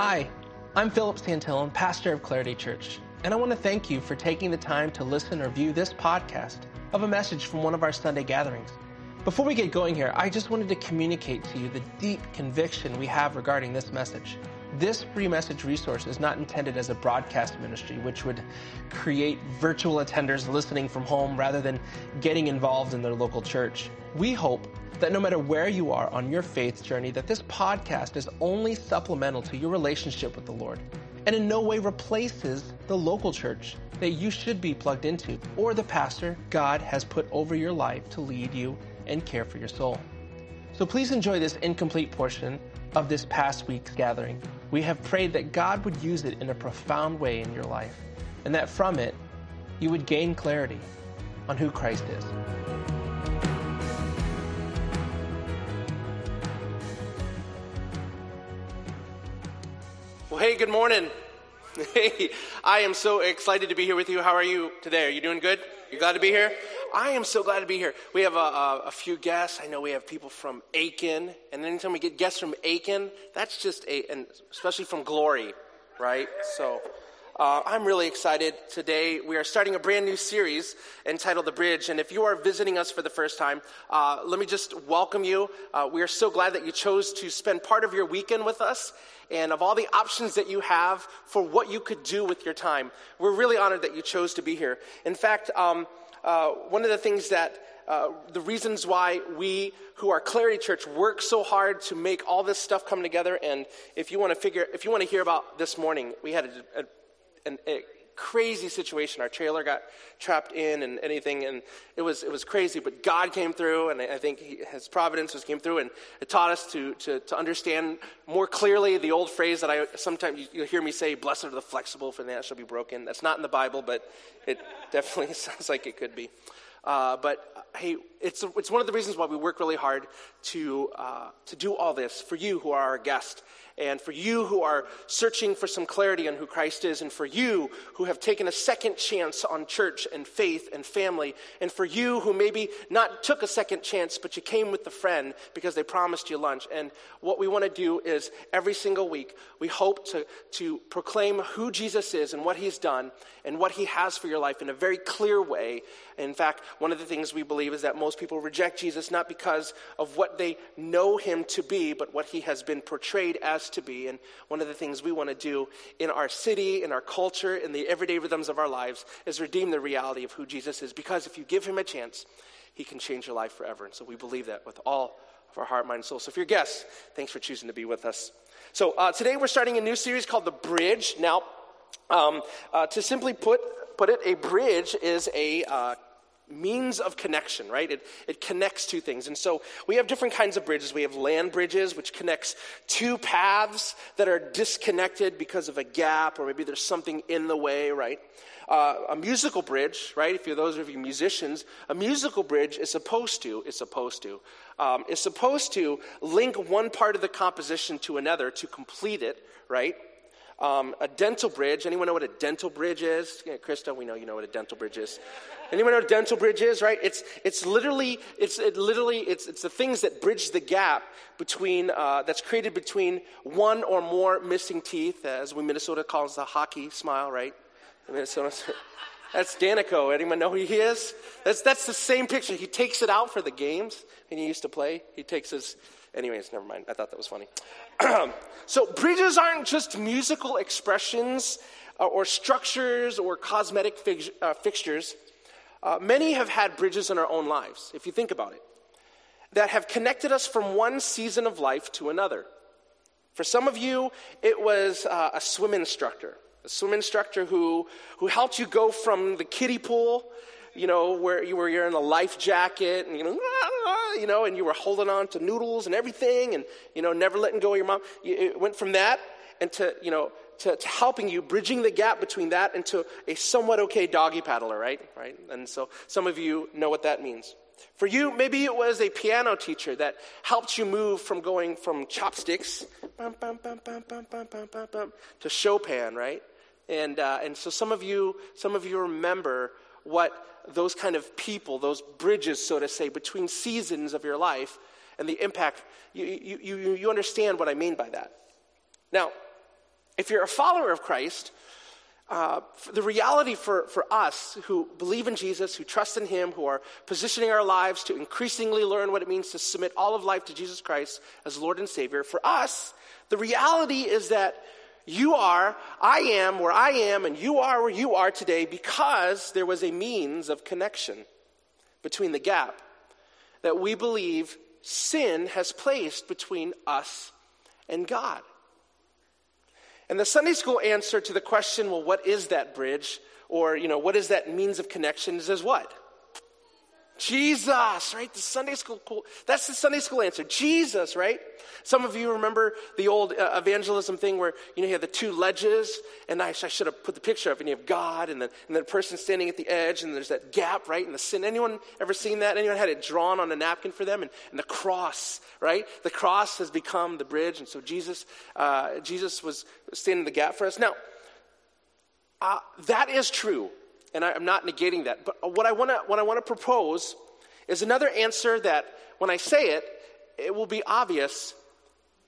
Hi, I'm Philip Santillan, pastor of Clarity Church, and I want to thank you for taking the time to listen or view this podcast of a message from one of our Sunday gatherings. Before we get going here, I just wanted to communicate to you the deep conviction we have regarding this message. This free message resource is not intended as a broadcast ministry, which would create virtual attenders listening from home rather than getting involved in their local church. We hope that no matter where you are on your faith journey, that this podcast is only supplemental to your relationship with the Lord and in no way replaces the local church that you should be plugged into or the pastor God has put over your life to lead you and care for your soul. So please enjoy this incomplete portion of this past week's gathering. We have prayed that God would use it in a profound way in your life and that from it, you would gain clarity on who Christ is. Well, hey, good morning. Hey, I am so excited to be here with you. How are you today? Are you doing good? You glad to be here? I am so glad to be here. We have a few guests. I know we have people from Aiken, and anytime we get guests from Aiken, that's just and especially from Glory, right? So I'm really excited. Today we are starting a brand new series entitled The Bridge, and if you are visiting us for the first time, let me just welcome you. We are so glad that you chose to spend part of your weekend with us. And of all the options that you have for what you could do with your time, we're really honored that you chose to be here. In fact, one of the things that, the reasons why we who are Clarity Church work so hard to make all this stuff come together, and if you want to hear about this morning, we had a crazy situation. Our trailer got trapped in and anything, and it was crazy, but God came through, and I think his providence came through, and it taught us to understand more clearly the old phrase that I sometimes you'll hear me say, blessed are the flexible, for that shall be broken. That's not in the Bible, but it definitely sounds like it could be. But hey, it's one of the reasons why we work really hard to do all this for you who are our guest, and for you who are searching for some clarity on who Christ is, and for you who have taken a second chance on church and faith and family, and for you who maybe not took a second chance, but you came with a friend because they promised you lunch. And what we want to do is every single week, we hope to proclaim who Jesus is and what he's done and what he has for your life in a very clear way. And in fact, one of the things we believe is that most people reject Jesus not because of what they know him to be, but what he has been portrayed as to be. And one of the things we want to do in our city, in our culture, in the everyday rhythms of our lives is redeem the reality of who Jesus is, because if you give him a chance, he can change your life forever. And so we believe that with all of our heart, mind, and soul. So if you're guests, thanks for choosing to be with us. So today we're starting a new series called The Bridge. Now, to simply put it, a bridge is a means of connection, right? It connects two things. And so we have different kinds of bridges. We have land bridges, which connects two paths that are disconnected because of a gap, or maybe there's something in the way, right? A musical bridge, right? If you're those of you musicians, a musical bridge is supposed to link one part of the composition to another to complete it, right? A dental bridge. Anyone know what a dental bridge is? Yeah, Krista, we know you know what a dental bridge is. Anyone know what a dental bridge is? Right? It's the things that bridge the gap between that's created between one or more missing teeth, as we Minnesota calls the hockey smile, right? In Minnesota. That's Danico. Anyone know who he is? That's the same picture. He takes it out for the games and he used to play. He takes his. Anyways, never mind. I thought that was funny. So bridges aren't just musical expressions or structures or cosmetic fixtures. Many have had bridges in our own lives, if you think about it, that have connected us from one season of life to another. For some of you, it was a swim instructor. A swim instructor who helped you go from the kiddie pool, where you were in a life jacket and and you were holding on to noodles and everything and, never letting go of your mom. It went from that and to helping you, bridging the gap between that and to a somewhat okay doggy paddler, right? Right. And so some of you know what that means. For you, maybe it was a piano teacher that helped you move from going from chopsticks to Chopin, right? And so some of you remember what those kind of people, those bridges, so to say, between seasons of your life and the impact. You understand what I mean by that. Now, If you're a follower of Christ, the reality for us who believe in Jesus, who trust in him, who are positioning our lives to increasingly learn what it means to submit all of life to Jesus Christ as Lord and Savior, for us, the reality is that you are, I am where I am, and you are where you are today because there was a means of connection between the gap that we believe sin has placed between us and God. And the Sunday school answer to the question, well, what is that bridge? Or, what is that means of connection? Is what? Jesus, right? The Sunday school, that's the Sunday school answer. Jesus, right? Some of you remember the old evangelism thing where, you have the two ledges, and I should have put the picture up, and you have God, and then a person standing at the edge, and there's that gap, right? And the sin. Anyone ever seen that? Anyone had it drawn on a napkin for them? And the cross, right? The cross has become the bridge, and so Jesus was standing in the gap for us. Now, that is true. And I'm not negating that. But what I want to propose is another answer that when I say it, it will be obvious,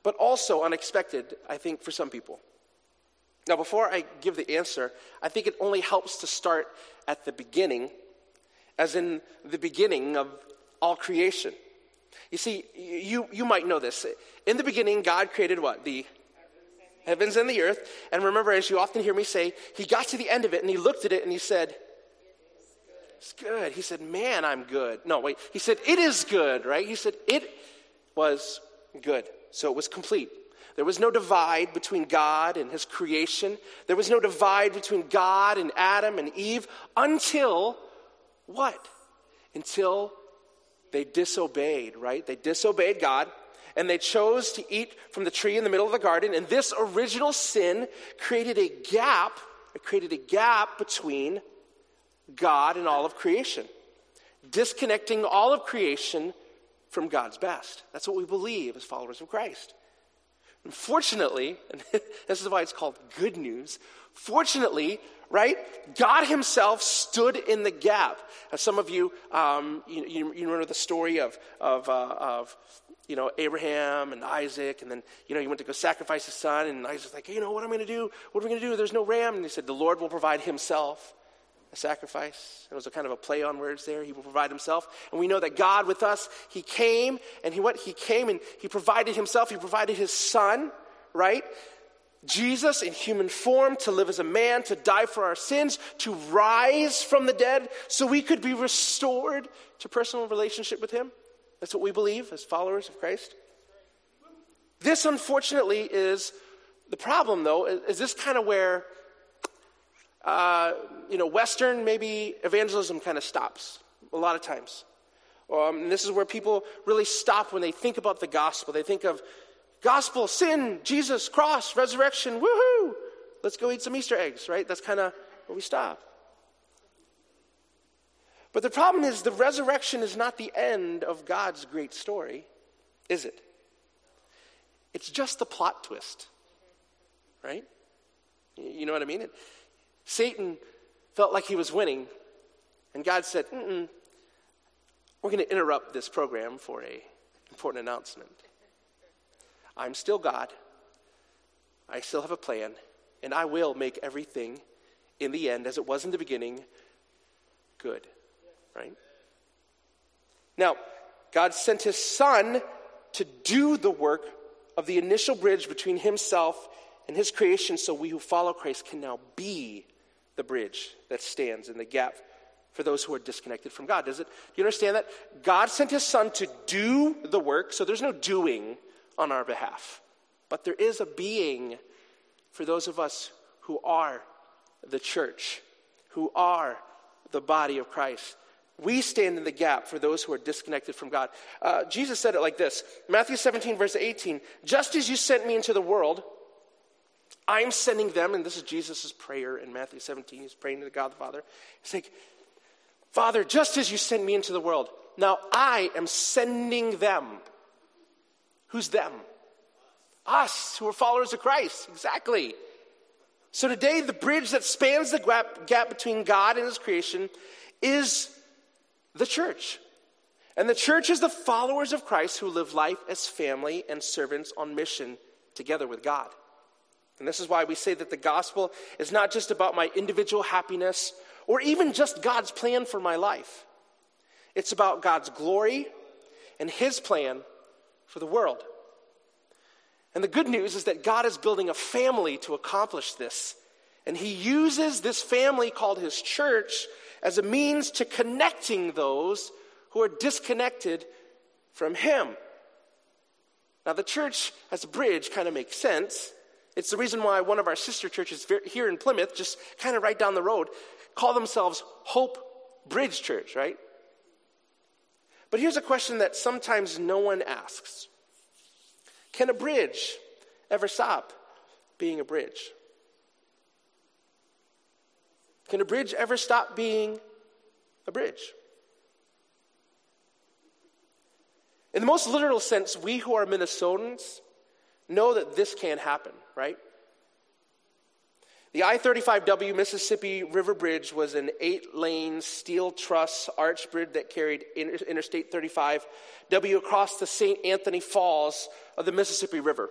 but also unexpected, I think, for some people. Now, before I give the answer, I think it only helps to start at the beginning, as in the beginning of all creation. You see, you might know this. In the beginning, God created what? The heavens and the earth. And remember, as you often hear me say, he got to the end of it and he looked at it and he said, it's good. He said, man, I'm good. No, wait. He said, it is good, right? He said, it was good. So it was complete. There was no divide between God and his creation. There was no divide between God and Adam and Eve until what? Until they disobeyed, right? They disobeyed God. And they chose to eat from the tree in the middle of the garden. And this original sin created a gap. It created a gap between God and all of creation, disconnecting all of creation from God's best. That's what we believe as followers of Christ. Unfortunately, and this is why it's called good news, fortunately, right? God himself stood in the gap. As some of you, you remember the story of Abraham and Isaac, and then, he went to go sacrifice his son, and Isaac's like, what am I going to do? What are we going to do? There's no ram. And he said, the Lord will provide himself a sacrifice. It was a kind of a play on words there. He will provide himself. And we know that God with us, he came, and he came and he provided himself. He provided his son, right? Jesus in human form to live as a man, to die for our sins, to rise from the dead so we could be restored to personal relationship with him. That's what we believe as followers of Christ. This, unfortunately, is the problem, though, is this kind of where, Western maybe evangelism kind of stops a lot of times. And this is where people really stop when they think about the gospel. They think of gospel, sin, Jesus, cross, resurrection, woohoo! Let's go eat some Easter eggs, right? That's kind of where we stop. But the problem is the resurrection is not the end of God's great story, is it? It's just the plot twist, right? You know what I mean? Satan felt like he was winning, and God said, we're going to interrupt this program for an important announcement. I'm still God. I still have a plan, and I will make everything in the end, as it was in the beginning, good. Right? Now, God sent his son to do the work of the initial bridge between himself and his creation, so we who follow Christ can now be the bridge that stands in the gap for those who are disconnected from God. Do you understand that? God sent his son to do the work, so there's no doing on our behalf. But there is a being for those of us who are the church, who are the body of Christ. We stand in the gap for those who are disconnected from God. Jesus said it like this, Matthew 17, verse 18, just as you sent me into the world, I'm sending them, and this is Jesus' prayer in Matthew 17, he's praying to God the Father. He's like, Father, just as you sent me into the world, now I am sending them. Who's them? Us, who are followers of Christ, exactly. So today, the bridge that spans the gap between God and his creation is the church. And the church is the followers of Christ who live life as family and servants on mission together with God. And this is why we say that the gospel is not just about my individual happiness or even just God's plan for my life. It's about God's glory and his plan for the world. And the good news is that God is building a family to accomplish this. And he uses this family called his church as a means to connecting those who are disconnected from him. Now, the church as a bridge kind of makes sense. It's the reason why one of our sister churches here in Plymouth, just kind of right down the road, call themselves Hope Bridge Church, right? But here's a question that sometimes no one asks. Can a bridge ever stop being a bridge? Can a bridge ever stop being a bridge? In the most literal sense, we who are Minnesotans know that this can happen, right? The I-35W Mississippi River Bridge was an 8-lane steel truss arch bridge that carried Interstate 35W across the St. Anthony Falls of the Mississippi River.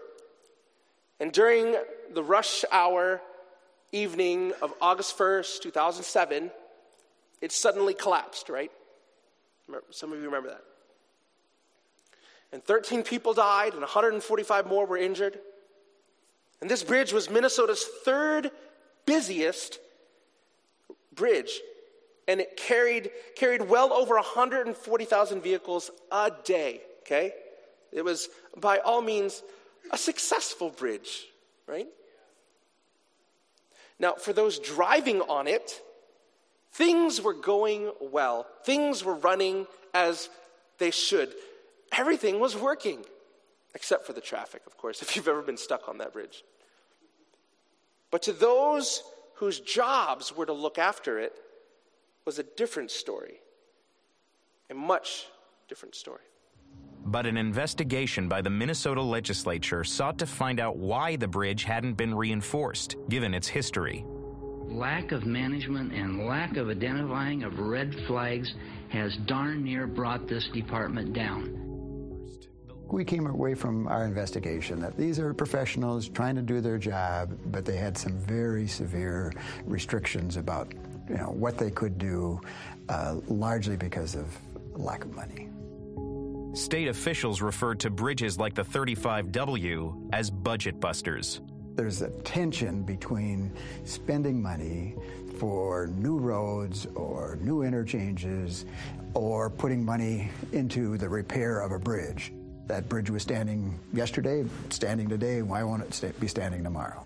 And during the rush hour evening of August 1st, 2007, it suddenly collapsed, right? Some of you remember that. And 13 people died and 145 more were injured. And this bridge was Minnesota's third busiest bridge. And it carried well over 140,000 vehicles a day, okay? It was, by all means, a successful bridge, right? Now, for those driving on it, things were going well. Things were running as they should. Everything was working, except for the traffic, of course, if you've ever been stuck on that bridge. But to those whose jobs were to look after it was a different story, a much different story. But an investigation by the Minnesota legislature sought to find out why the bridge hadn't been reinforced, given its history. Lack of management and lack of identifying of red flags has darn near brought this department down. We came away from our investigation that these are professionals trying to do their job, but they had some very severe restrictions about, you know, what they could do, largely because of lack of money. State officials referred to bridges like the 35W as budget busters. There's a tension between spending money for new roads or new interchanges or putting money into the repair of a bridge. That bridge was standing yesterday, standing today, why won't it be standing tomorrow?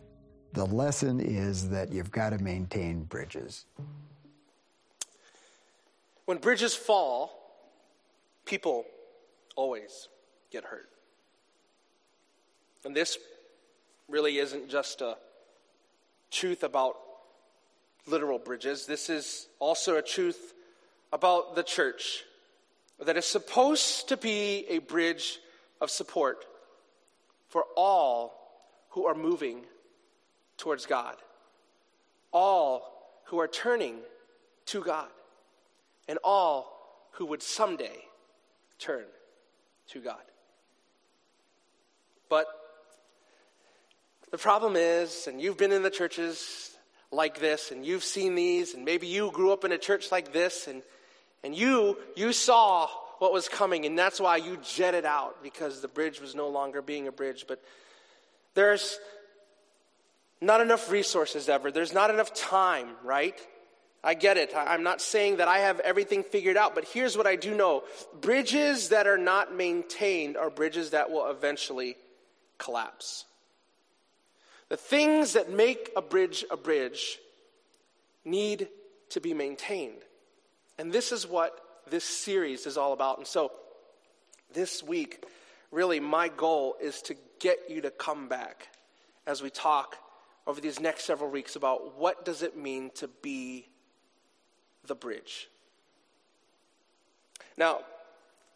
The lesson is that you've got to maintain bridges. When bridges fall, people always get hurt. And this really isn't just a truth about literal bridges. This is also a truth about the church that is supposed to be a bridge of support for all who are moving towards God, all who are turning to God, and all who would someday turn to God. But the problem is, and you've been in the churches like this, and you've seen these, and maybe you grew up in a church like this, and you saw what was coming, and that's why you jetted out, because the bridge was no longer being a bridge. But there's not enough resources ever. There's not enough time, right? I get it. I'm not saying that I have everything figured out, but here's what I do know. Bridges that are not maintained are bridges that will eventually collapse. The things that make a bridge need to be maintained. And this is what this series is all about. And so this week, really my goal is to get you to come back as we talk over these next several weeks about what does it mean to be the bridge. Now,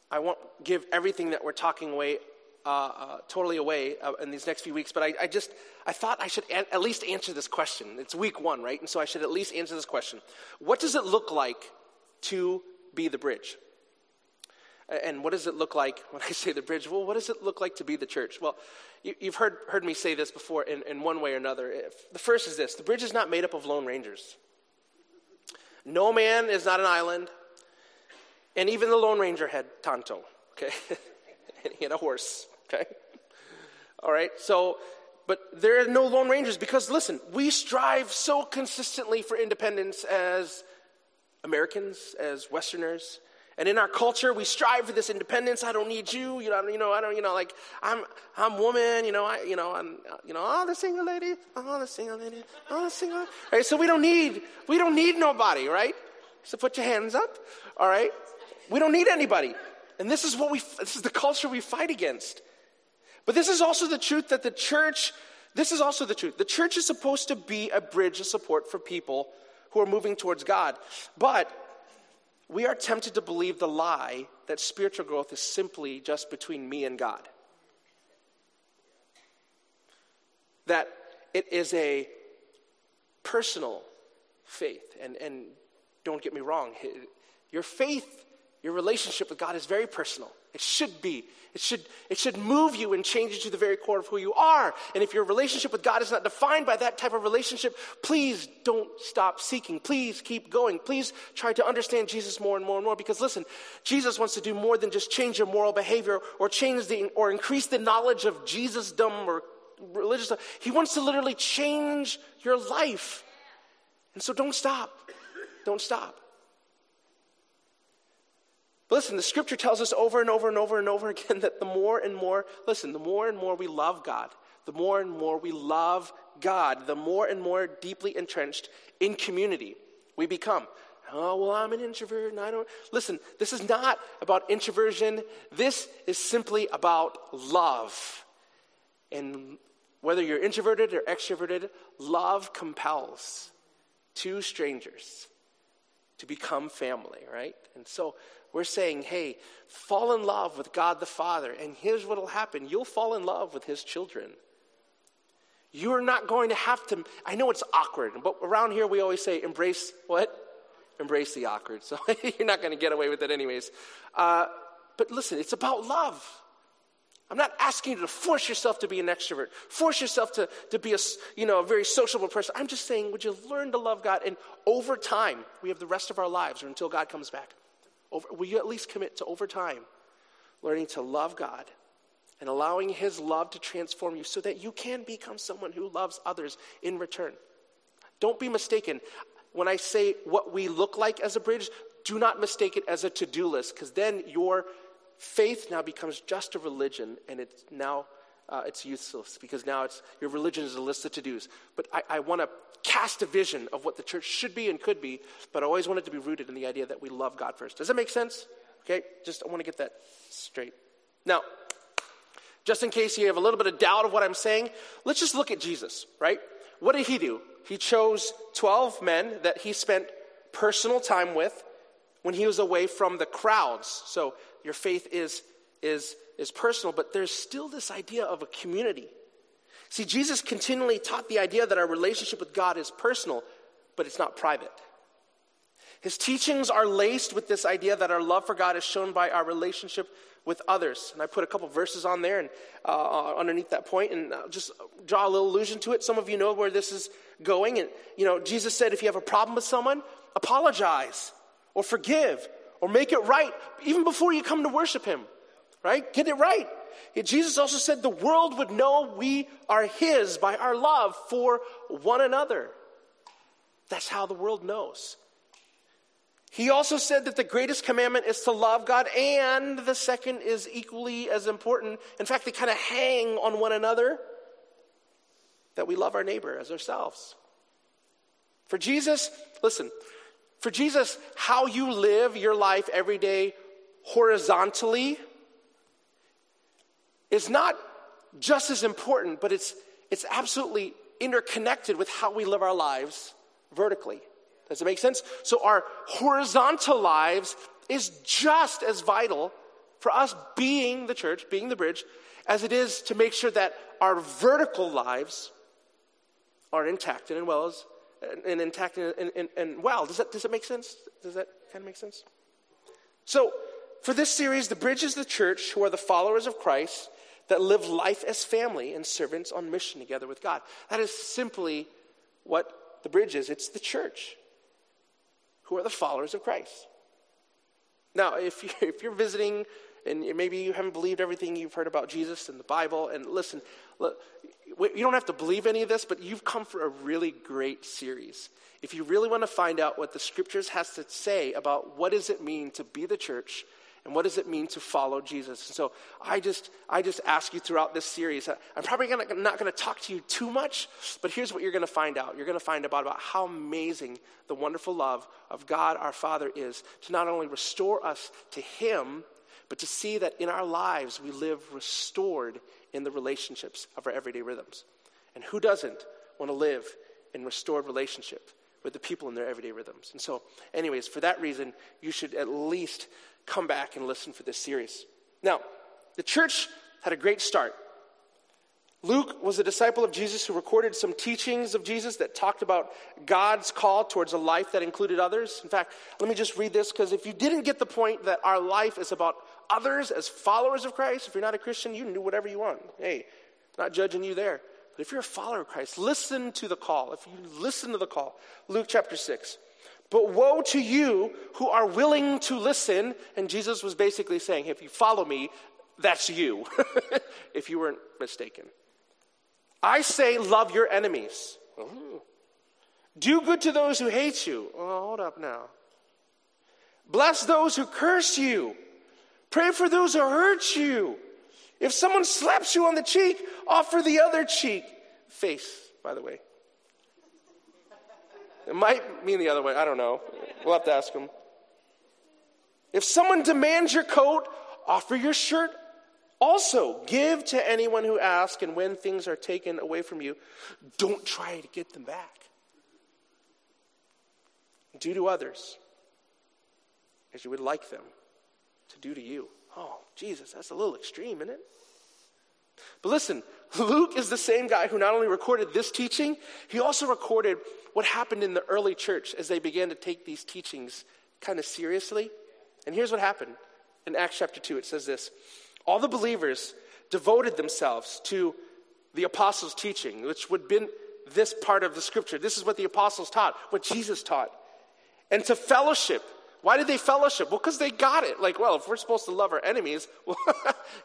I won't give everything that we're talking away totally away in these next few weeks, but I thought I should at least answer this question. It's week one, right? And so I should at least answer this question. What does it look like to be the bridge? And what does it look like when I say the bridge? Well, what does it look like to be the church? Well, you've heard me say this before in one way or another. The first is this: the bridge is not made up of lone rangers. No man is not an island, and even the Lone Ranger had Tonto, okay? And he had a horse, okay? All right, so, but there are no Lone Rangers because, listen, we strive so consistently for independence as Americans, as Westerners, and in our culture, we strive for this independence. I don't need you, I'm woman, I'm the single lady, all the single. All right, so we don't need nobody, right? So put your hands up, all right? We don't need anybody, and this is the culture we fight against. But this is also the truth that the church is supposed to be a bridge of support for people who are moving towards God, but we are tempted to believe the lie that spiritual growth is simply just between me and God. That it is a personal faith. And don't get me wrong, your faith, your relationship with God is very personal. It should be. It should move you and change you to the very core of who you are. And if your relationship with God is not defined by that type of relationship, please don't stop seeking. Please keep going. Please try to understand Jesus more and more and more. Because listen, Jesus wants to do more than just change your moral behavior or increase the knowledge of Jesusdom or religious. He wants to literally change your life. And so don't stop. Don't stop. But listen, the scripture tells us over and over and over and over again that the more and more we love God, the more and more deeply entrenched in community we become. Oh, well, I'm an introvert and I don't. Listen, this is not about introversion. This is simply about love. And whether you're introverted or extroverted, love compels two strangers to become family, right? And so we're saying, hey, fall in love with God the Father, and here's what will happen. You'll fall in love with his children. You're not going to have to, I know it's awkward, but around here we always say embrace what? Embrace the awkward. So you're not going to get away with it anyways. But listen, it's about love. I'm not asking you to force yourself to be an extrovert, force yourself to be a very sociable person. I'm just saying, would you learn to love God? And over time, we have the rest of our lives or until God comes back. Will you at least commit to over time learning to love God and allowing his love to transform you so that you can become someone who loves others in return? Don't be mistaken. When I say what we look like as a bridge, do not mistake it as a to-do list, because then your faith now becomes just a religion, and it's now it's useless because now your religion is a list of to-dos. But I want to cast a vision of what the church should be and could be, but I always want it to be rooted in the idea that we love God first. Does that make sense? Okay, I want to get that straight. Now, just in case you have a little bit of doubt of what I'm saying, let's just look at Jesus, right? What did he do? He chose 12 men that he spent personal time with when he was away from the crowds. So your faith is personal, but there's still this idea of a community. See, Jesus continually taught the idea that our relationship with God is personal, but it's not private. His teachings are laced with this idea that our love for God is shown by our relationship with others. And I put a couple verses on there and underneath that point, and I'll just draw a little allusion to it. Some of you know where this is going. And, Jesus said, if you have a problem with someone, apologize or forgive or make it right, even before you come to worship him, right? Get it right. Jesus also said the world would know we are his by our love for one another. That's how the world knows. He also said that the greatest commandment is to love God, and the second is equally as important. In fact, they kind of hang on one another, that we love our neighbor as ourselves. For Jesus, how you live your life every day horizontally is not just as important, but it's absolutely interconnected with how we live our lives vertically. Does it make sense? So our horizontal lives is just as vital for us being the church, being the bridge, as it is to make sure that our vertical lives are intact and well. Does that make sense? Does that kind of make sense? So For this series, The Bridge is the church who are the followers of Christ that live life as family and servants on mission together with God. That is simply what The Bridge is. It's the church who are the followers of Christ. Now, if you're visiting and maybe you haven't believed everything you've heard about Jesus and the Bible, and listen, look, you don't have to believe any of this, but you've come for a really great series. If you really want to find out what the scriptures has to say about what does it mean to be the church and what does it mean to follow Jesus. And so I just ask you throughout this series, I'm probably not going to talk to you too much, but here's what you're going to find out. You're going to find out about how amazing the wonderful love of God our Father is to not only restore us to him, but to see that in our lives we live restored in the relationships of our everyday rhythms. And who doesn't want to live in restored relationship with the people in their everyday rhythms? And so, anyways, for that reason, you should at least come back and listen for this series. Now, the church had a great start. Luke was a disciple of Jesus who recorded some teachings of Jesus that talked about God's call towards a life that included others. In fact, let me just read this, because if you didn't get the point that our life is about others as followers of Christ, if you're not a Christian, you can do whatever you want. Hey, not judging you there. But if you're a follower of Christ, listen to the call. If you listen to the call, Luke chapter 6. But woe to you who are willing to listen. And Jesus was basically saying, if you follow me, that's you, if you weren't mistaken. I say, love your enemies. Ooh. Do good to those who hate you. Oh, hold up now. Bless those who curse you. Pray for those who hurt you. If someone slaps you on the cheek, offer the other cheek. Face, by the way. It might mean the other way. I don't know. We'll have to ask them. If someone demands your coat, offer your shirt. Also, give to anyone who asks, and when things are taken away from you, don't try to get them back. Do to others as you would like them to do to you. Oh, Jesus, that's a little extreme, isn't it? But listen, Luke is the same guy who not only recorded this teaching, he also recorded what happened in the early church as they began to take these teachings kind of seriously. And here's what happened. In Acts chapter 2, it says this. All the believers devoted themselves to the apostles' teaching, which would have been this part of the scripture. This is what the apostles taught, what Jesus taught. And to fellowship. Why did they fellowship? Well, because they got it. Like, well, if we're supposed to love our enemies, well,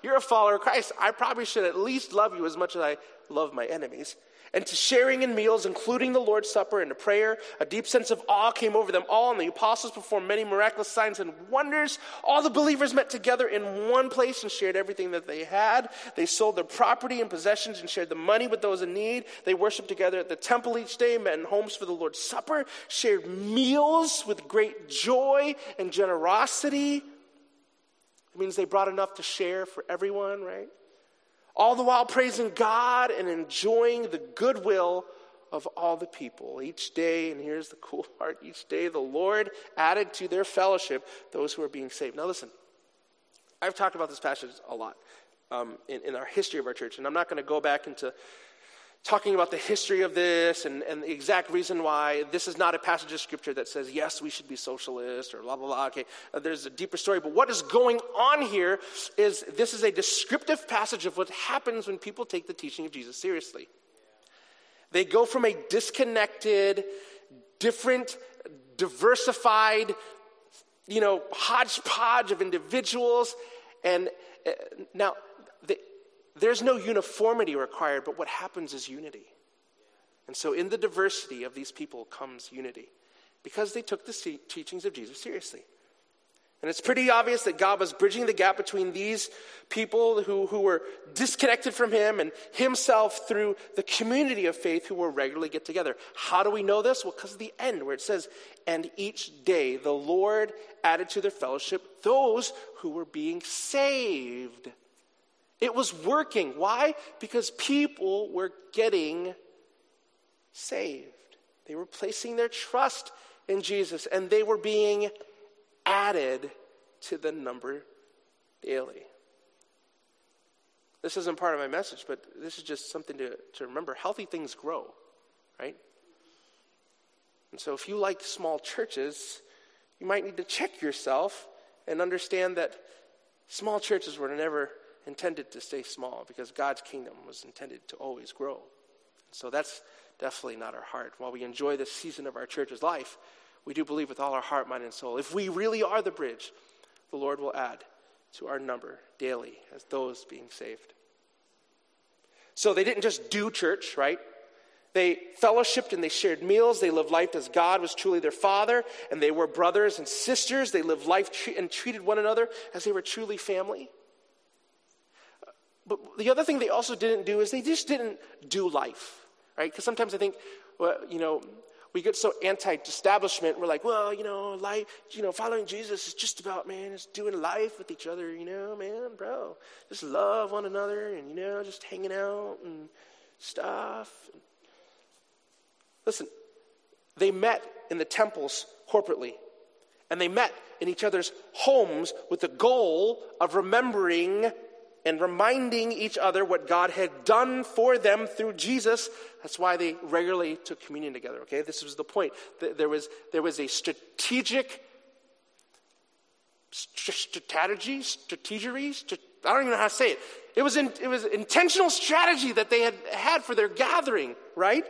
you're a follower of Christ. I probably should at least love you as much as I love my enemies. And to sharing in meals, including the Lord's Supper and the prayer, a deep sense of awe came over them all, and the apostles performed many miraculous signs and wonders. All the believers met together in one place and shared everything that they had. They sold their property and possessions and shared the money with those in need. They worshiped together at the temple each day, met in homes for the Lord's Supper, shared meals with great joy and generosity. It means they brought enough to share for everyone, right? All the while praising God and enjoying the goodwill of all the people. Each day, and here's the cool part, each day the Lord added to their fellowship those who are being saved. Now listen, I've talked about this passage a lot in our history of our church, and I'm not going to go back into talking about the history of this and the exact reason why this is not a passage of scripture that says, yes, we should be socialists or blah, blah, blah. Okay, there's a deeper story. But what is going on here is this is a descriptive passage of what happens when people take the teaching of Jesus seriously. They go from a disconnected, different, diversified, hodgepodge of individuals. And now, there's no uniformity required, but what happens is unity. And so in the diversity of these people comes unity because they took the teachings of Jesus seriously. And it's pretty obvious that God was bridging the gap between these people who were disconnected from him and himself through the community of faith who will regularly get together. How do we know this? Well, because of the end where it says, and each day the Lord added to their fellowship those who were being saved. It was working. Why? Because people were getting saved. They were placing their trust in Jesus, and they were being added to the number daily. This isn't part of my message, but this is just something to remember. Healthy things grow, right? And so if you like small churches, you might need to check yourself and understand that small churches were never intended to stay small because God's kingdom was intended to always grow. So that's definitely not our heart. While we enjoy this season of our church's life, we do believe with all our heart, mind, and soul, if we really are the bridge, the Lord will add to our number daily as those being saved. So they didn't just do church, right? They fellowshiped and they shared meals. They lived life as God was truly their Father, and they were brothers and sisters. They lived life and treated one another as they were truly family. But the other thing they also didn't do is they just didn't do life, right? Because sometimes I think, well, you know, we get so anti-establishment. We're like, well, you know, life, you know, following Jesus is just about, man, just doing life with each other, you know, man, bro. Just love one another and, you know, just hanging out and stuff. Listen, they met in the temples corporately, and they met in each other's homes with the goal of remembering and reminding each other what God had done for them through Jesus. That's why they regularly took communion together, okay? This was the point. There was a strategy, I don't even know how to say it. It was intentional strategy that they had for their gathering, right?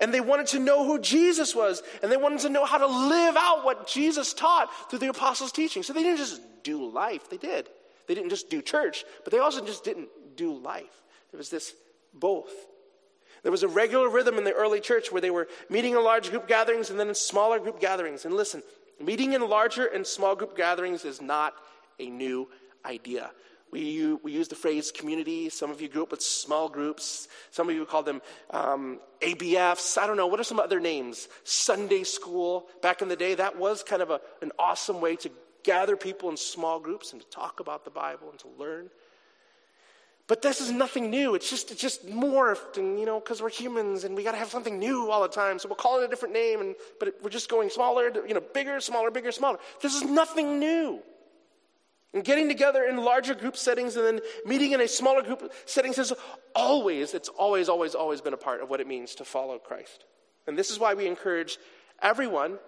And they wanted to know who Jesus was, and they wanted to know how to live out what Jesus taught through the apostles' teaching. So they didn't just do life, they did. They didn't just do church, but they also just didn't do life. There was this both. There was a regular rhythm in the early church where they were meeting in large group gatherings and then in smaller group gatherings. And listen, meeting in larger and small group gatherings is not a new idea. We use the phrase community. Some of you grew up with small groups. Some of you call them ABFs. I don't know. What are some other names? Sunday school. Back in the day, that was kind of an awesome way to gather people in small groups and to talk about the Bible and to learn. But this is nothing new. It's just morphed, and you know, because we're humans and we got to have something new all the time. So we'll call it a different name, but we're just going smaller, you know, bigger, smaller, bigger, smaller. This is nothing new. And getting together in larger group settings and then meeting in a smaller group settings it's always been a part of what it means to follow Christ. And this is why we encourage everyone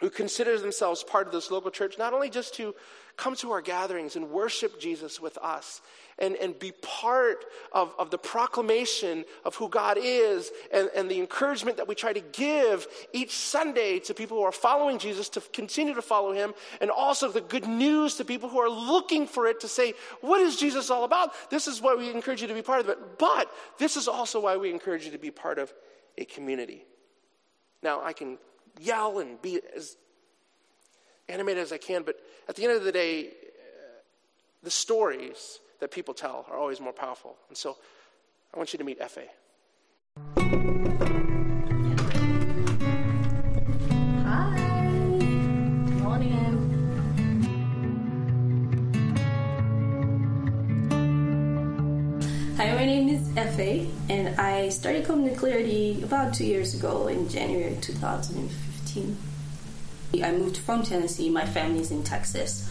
who considers themselves part of this local church, not only just to come to our gatherings and worship Jesus with us and be part of the proclamation of who God is and the encouragement that we try to give each Sunday to people who are following Jesus to continue to follow him, and also the good news to people who are looking for it to say, what is Jesus all about? This is why we encourage you to be part of it. But this is also why we encourage you to be part of a community. Now, I can yell and be as animated as I can, but at the end of the day, the stories that people tell are always more powerful. And so I want you to meet F.A. Hi. Morning. Hi, my name is F.A. and I started coming to Clarity about 2 years ago in January 2015. I moved from Tennessee. My family's in Texas.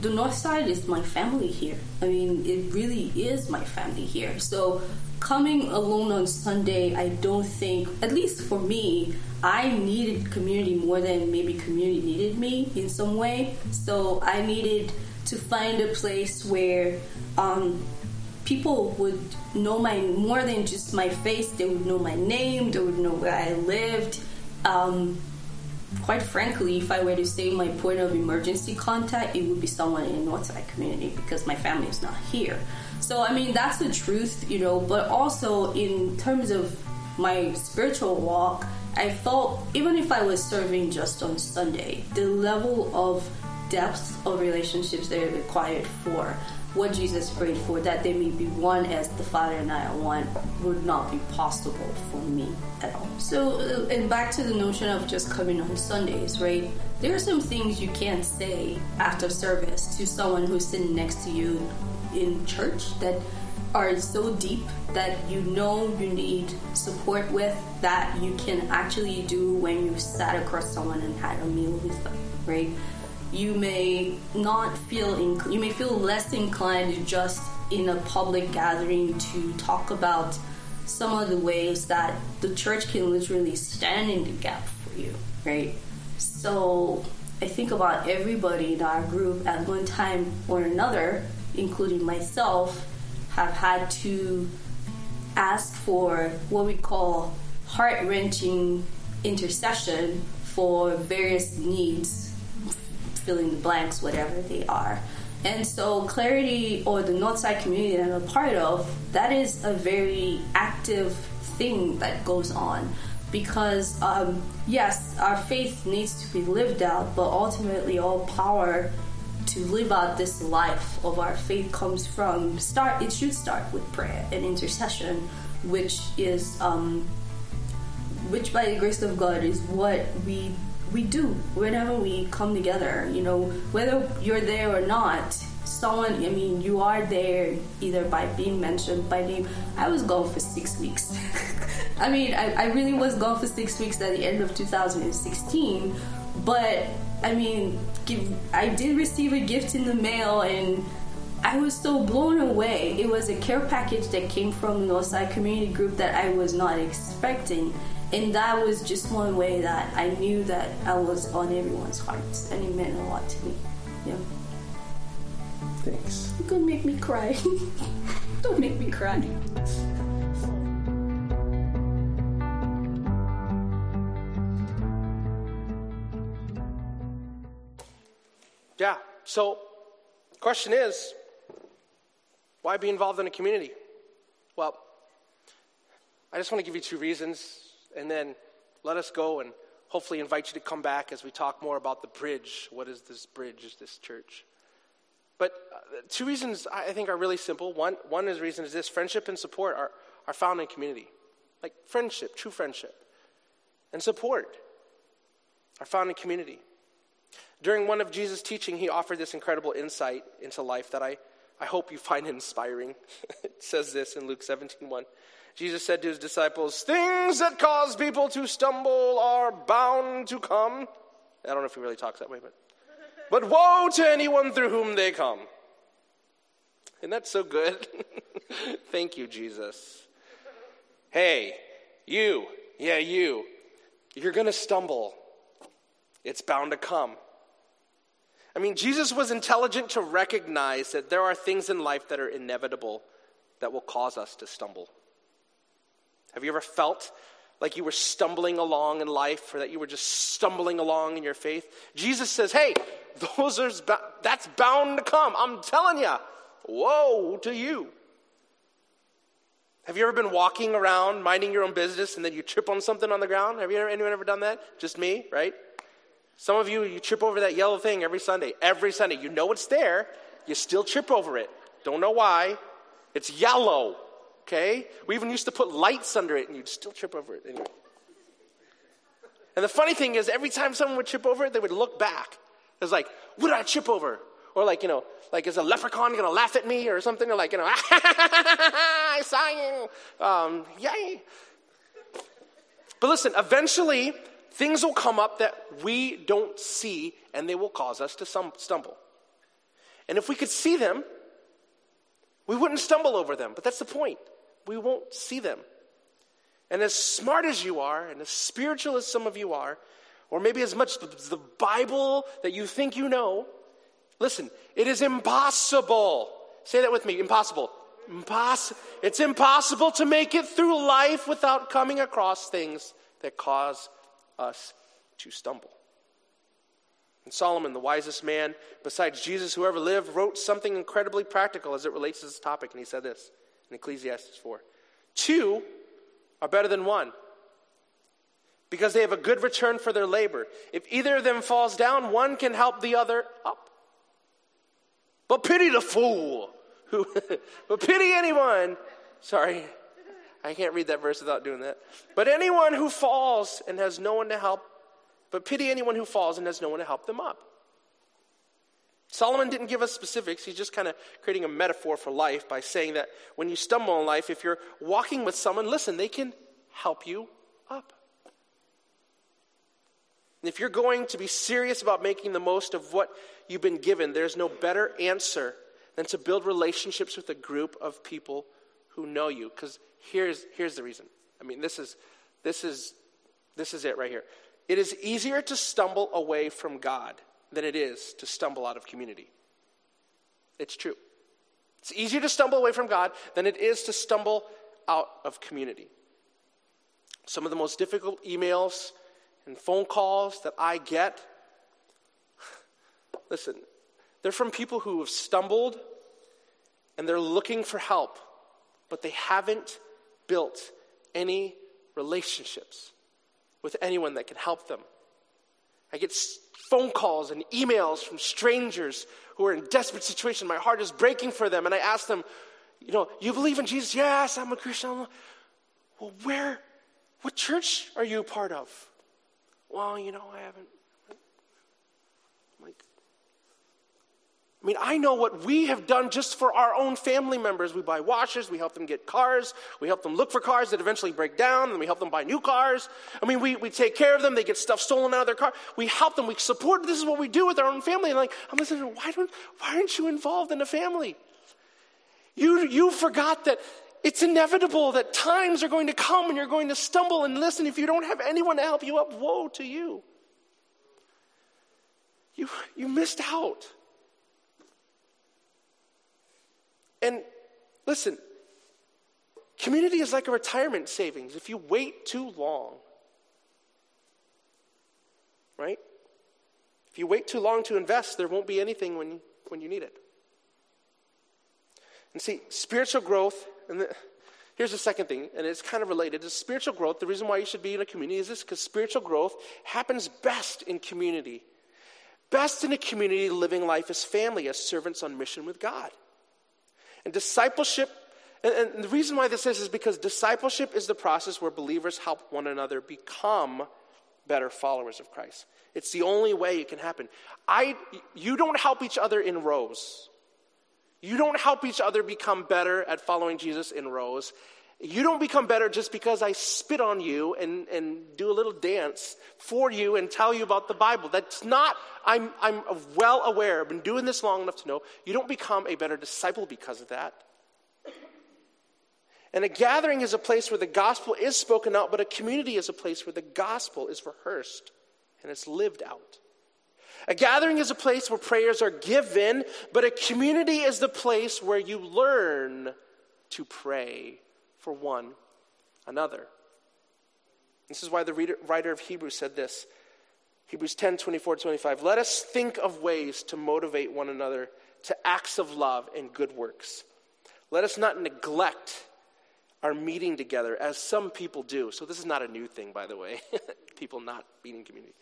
The Northside is my family here. I mean, it really is my family here. So coming alone on Sunday, I don't think, at least for me, I needed community more than maybe community needed me in some way. So I needed to find a place where people would know more than just my face. They would know my name. They would know where I lived. Quite frankly, if I were to say my point of emergency contact, it would be someone in the Northside community because my family is not here. So, I mean, that's the truth, you know, but also in terms of my spiritual walk, I felt even if I was serving just on Sunday, the level of depth of relationships that are required for what Jesus prayed for, that they may be one as the Father and I are one, would not be possible for me at all. So, and back to the notion of just coming on Sundays, right? There are some things you can't say after service to someone who's sitting next to you in church that are so deep that you know you need support with, that you can actually do when you sat across someone and had a meal with them, right? You may not feel, you may feel less inclined to just in a public gathering to talk about some of the ways that the church can literally stand in the gap for you, right? So I think about everybody in our group at one time or another, including myself, have had to ask for what we call heart-wrenching intercession for various needs, fill in the blanks, whatever they are. And so Clarity, or the Northside community that I'm a part of, that is a very active thing that goes on. Because, yes, our faith needs to be lived out, but ultimately all power to live out this life of our faith comes from, it should start with prayer and intercession, which is, which by the grace of God is what we do whenever we come together. You know, whether you're there or not, you are there either by being mentioned by name. I was gone for 6 weeks. I really was gone for 6 weeks at the end of 2016, but I did receive a gift in the mail, and I was so blown away. It was a care package that came from the Northside community group that I was not expecting, and that was just one way that I knew that I was on everyone's hearts, and it meant a lot to me. Yeah. Thanks. You're gonna make me cry. Don't make me cry. Yeah, so question is, why be involved in a community? Well, I just want to give you 2 reasons, and then let us go and hopefully invite you to come back as we talk more about the bridge. What is this bridge? Is this church? But 2 reasons I think are really simple. One is reason is this: friendship and support are found in community. Like friendship, true friendship, and support are found in community. During one of Jesus' teaching, he offered this incredible insight into life that I hope you find inspiring. It says this in Luke 17:1. Jesus said to his disciples, "Things that cause people to stumble are bound to come." I don't know if he really talks that way, but woe to anyone through whom they come. Isn't that so good? Thank you, Jesus. Hey, you, you're going to stumble. It's bound to come. Jesus was intelligent to recognize that there are things in life that are inevitable that will cause us to stumble. Have you ever felt like you were stumbling along in life, or that you were just stumbling along in your faith? Jesus says, hey, that's bound to come. I'm telling you, woe to you. Have you ever been walking around, minding your own business, and then you trip on something on the ground? Anyone ever done that? Just me, right? Some of you trip over that yellow thing every Sunday. Every Sunday. You know it's there. You still trip over it. Don't know why. It's yellow. Okay? We even used to put lights under it, and you'd still trip over it. Anyway. And the funny thing is, every time someone would trip over it, they would look back. It was like, what did I trip over? Or is a leprechaun going to laugh at me or something? Or I saw you. Yay. But listen, eventually, things will come up that we don't see, and they will cause us to stumble. And if we could see them, we wouldn't stumble over them. But that's the point. We won't see them. And as smart as you are, and as spiritual as some of you are, or maybe as much as the Bible that you think you know, listen, it is impossible. Say that with me, impossible. It's impossible to make it through life without coming across things that cause us to stumble. And Solomon, the wisest man besides Jesus who ever lived, wrote something incredibly practical as it relates to this topic, and he said this in Ecclesiastes 4. 2 are better than 1 because they have a good return for their labor. If either of them falls down, one can help the other up. But pity the fool who but pity anyone. Sorry. I can't read that verse without doing that. But anyone who falls and has no one to help, but pity anyone who falls and has no one to help them up. Solomon didn't give us specifics. He's just kind of creating a metaphor for life by saying that when you stumble in life, if you're walking with someone, listen, they can help you up. And if you're going to be serious about making the most of what you've been given, there's no better answer than to build relationships with a group of people who know you. Because here's the reason. This is it right here. It is easier to stumble away from God than it is to stumble out of community. It's true. It's easier to stumble away from God than it is to stumble out of community. Some of the most difficult emails and phone calls that I get, listen, they're from people who have stumbled and they're looking for help, but they haven't built any relationships with anyone that can help them. I get phone calls and emails from strangers who are in desperate situation. My heart is breaking for them. And I ask them, you know, you believe in Jesus? Yes, I'm a Christian. Well, what church are you a part of? Well, you know, I haven't. I mean, I know what we have done just for our own family members. We buy washers, we help them get cars, we help them look for cars that eventually break down, and we help them buy new cars. I mean, we take care of them, they get stuff stolen out of their car. We help them, we support them. This is what we do with our own family. And like, I'm listening, why aren't you involved in a family? You forgot that it's inevitable that times are going to come and you're going to stumble, and listen, if you don't have anyone to help you up, woe to you. You missed out. And listen, community is like a retirement savings. If you wait too long, right? If you wait too long to invest, there won't be anything when you need it. And see, spiritual growth, and here's the second thing, and it's kind of related to spiritual growth. The reason why you should be in a community is this, because spiritual growth happens best in community. Best in a community living life as family, as servants on mission with God. And discipleship, and the reason why this is because discipleship is the process where believers help one another become better followers of Christ. It's the only way it can happen. You don't help each other in rows. You don't help each other become better at following Jesus in rows. You don't become better just because I spit on you and do a little dance for you and tell you about the Bible. That's not, I'm well aware, I've been doing this long enough to know, you don't become a better disciple because of that. And a gathering is a place where the gospel is spoken out, but a community is a place where the gospel is rehearsed and it's lived out. A gathering is a place where prayers are given, but a community is the place where you learn to pray for one another. This is why the writer of Hebrews said this. Hebrews 10, 24, 25. Let us think of ways to motivate one another to acts of love and good works. Let us not neglect our meeting together as some people do. So this is not a new thing, by the way. People not meeting community.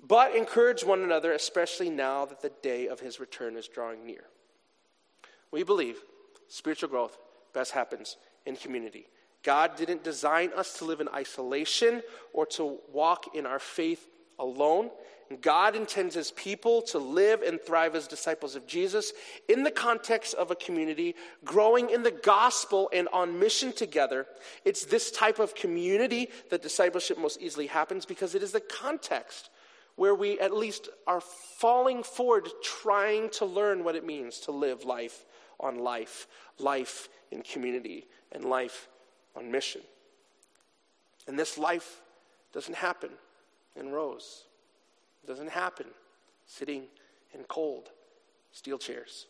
But encourage one another, especially now that the day of his return is drawing near. We believe spiritual growth best happens in community. God didn't design us to live in isolation or to walk in our faith alone. And God intends his people to live and thrive as disciples of Jesus in the context of a community, growing in the gospel and on mission together. It's this type of community that discipleship most easily happens because it is the context where we at least are falling forward, trying to learn what it means to live life on life, life in community, and life on mission. And this life doesn't happen in rows. It doesn't happen sitting in cold steel chairs.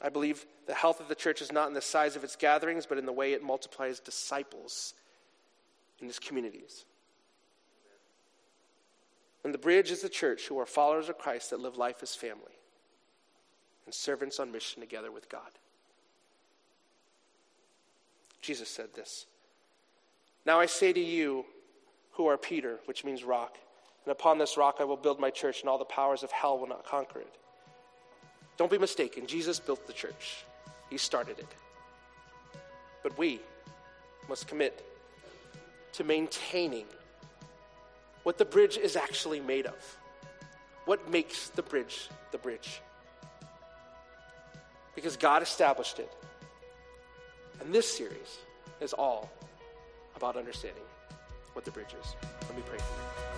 I believe the health of the church is not in the size of its gatherings, but in the way it multiplies disciples in its communities. And the bridge is the church who are followers of Christ that live life as family and servants on mission together with God. Jesus said this. Now I say to you who are Peter, which means rock, and upon this rock I will build my church, and all the powers of hell will not conquer it. Don't be mistaken. Jesus built the church. He started it. But we must commit to maintaining what the bridge is actually made of. What makes the bridge the bridge? Because God established it. And this series is all about understanding what the bridge is. Let me pray for you.